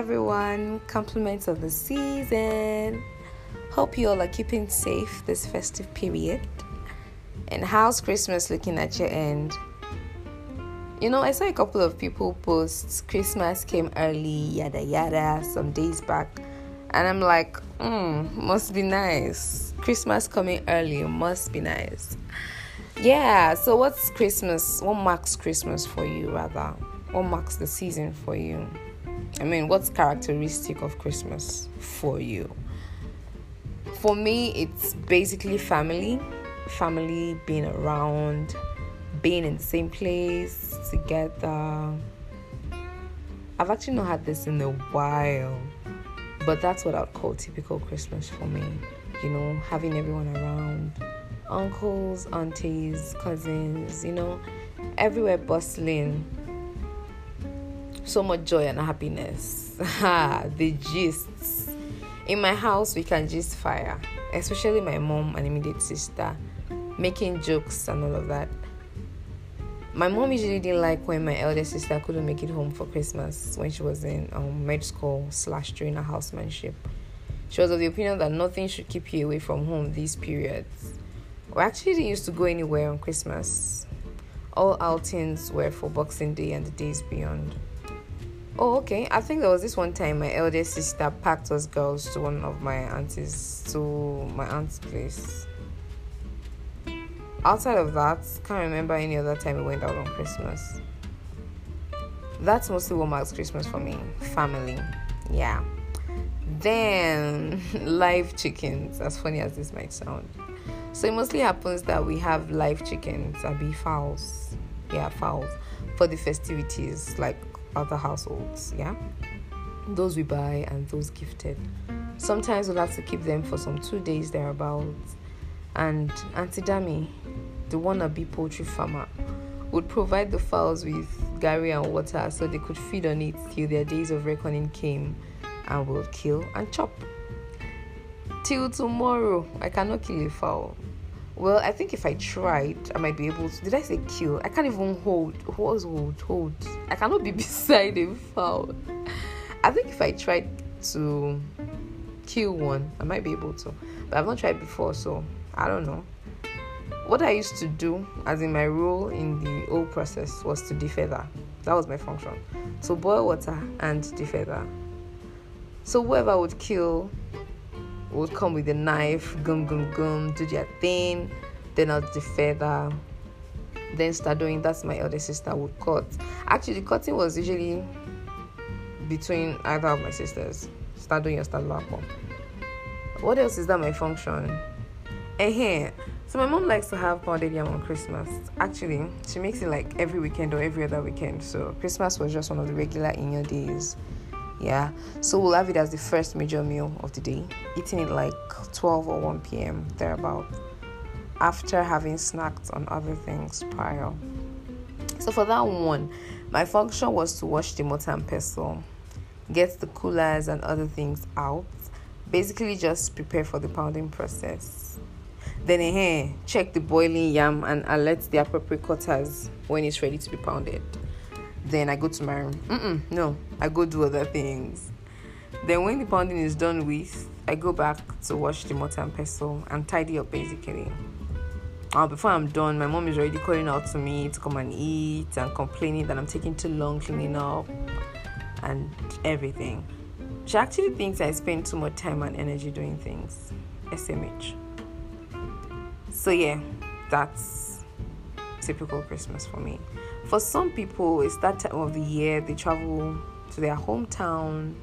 everyone, compliments of the season. Hope you all are keeping safe this festive period. And how's Christmas looking at your end? You know, I saw a couple of people post Christmas came early, yada yada, some days back. And I'm like, must be nice. Christmas coming early must be nice. Yeah, so what's Christmas? What marks Christmas for you, rather? What marks the season for you? I mean, what's characteristic of Christmas for you? For me, it's basically family. Family being around, being in the same place together. I've actually not had this in a while, but that's what I'd call typical Christmas for me. You know, having everyone around. Uncles, aunties, cousins, you know, everywhere bustling. So much joy and happiness. The gists. In my house, we can gist fire, especially my mom and immediate sister, making jokes and all of that. My mom usually didn't like when my eldest sister couldn't make it home for Christmas when she was in med school / during her housemanship. She was of the opinion that nothing should keep you away from home these periods. We actually didn't used to go anywhere on Christmas. All outings were for Boxing Day and the days beyond. Oh, okay. I think there was this one time my eldest sister packed us girls to one of my aunt's place. Outside of that, can't remember any other time we went out on Christmas. That's mostly what marks Christmas for me. Family. Yeah. Then, live chickens. As funny as this might sound. So it mostly happens that we have live chickens, fowls. Yeah, fowls. For the festivities, like other households, yeah? Those we buy and those gifted. Sometimes we'll have to keep them for some 2 days thereabouts. And Auntie Dami, the wannabe poultry farmer, would provide the fowls with gari and water so they could feed on it till their days of reckoning came and we'll kill and chop. Till tomorrow, I cannot kill a fowl. Well, I think if I tried, I might be able to. Did I say kill? I can't even hold. I cannot be beside a fowl. I think if I tried to kill one, I might be able to. But I've not tried before, so I don't know. What I used to do, as in my role in the old process, was to defeather. That was my function. So boil water and defeather. So whoever would kill would come with a knife, gum, do their thing, then out the feather, then start doing. That's my elder sister would cut. Actually, cutting was usually between either of my sisters. Start doing your start lapel. What else is that my function? So my mom likes to have pounded yam on Christmas. Actually, she makes it like every weekend or every other weekend. So Christmas was just one of the regular in your days. Yeah, so we'll have it as the first major meal of the day, eating it like 12 or 1 p.m. thereabout, after having snacked on other things prior. So for that one, my function was to wash the mortar and pestle, get the coolers and other things out, basically just prepare for the pounding process. Then check the boiling yam and alert the appropriate cutters when it's ready to be pounded. Then I go to my room. I go do other things. Then when the pounding is done with, I go back to wash the mortar and pestle and tidy up basically. Before I'm done, my mom is already calling out to me to come and eat and complaining that I'm taking too long cleaning up and everything. She actually thinks I spend too much time and energy doing things. SMH. So yeah, that's typical Christmas for me. For some people, it's that time of the year they travel to their hometown,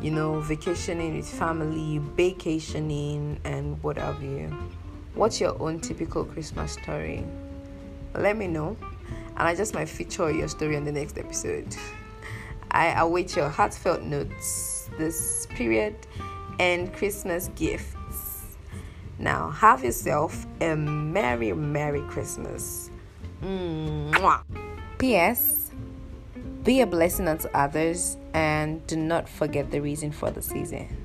you know, vacationing with family, vacationing, and what have you. What's your own typical Christmas story? Let me know, and I just might feature your story on the next episode. I await your heartfelt notes this period and Christmas gifts. Now, have yourself a merry, merry Christmas. Mwah. P.S. Be a blessing unto others and do not forget the reason for the season.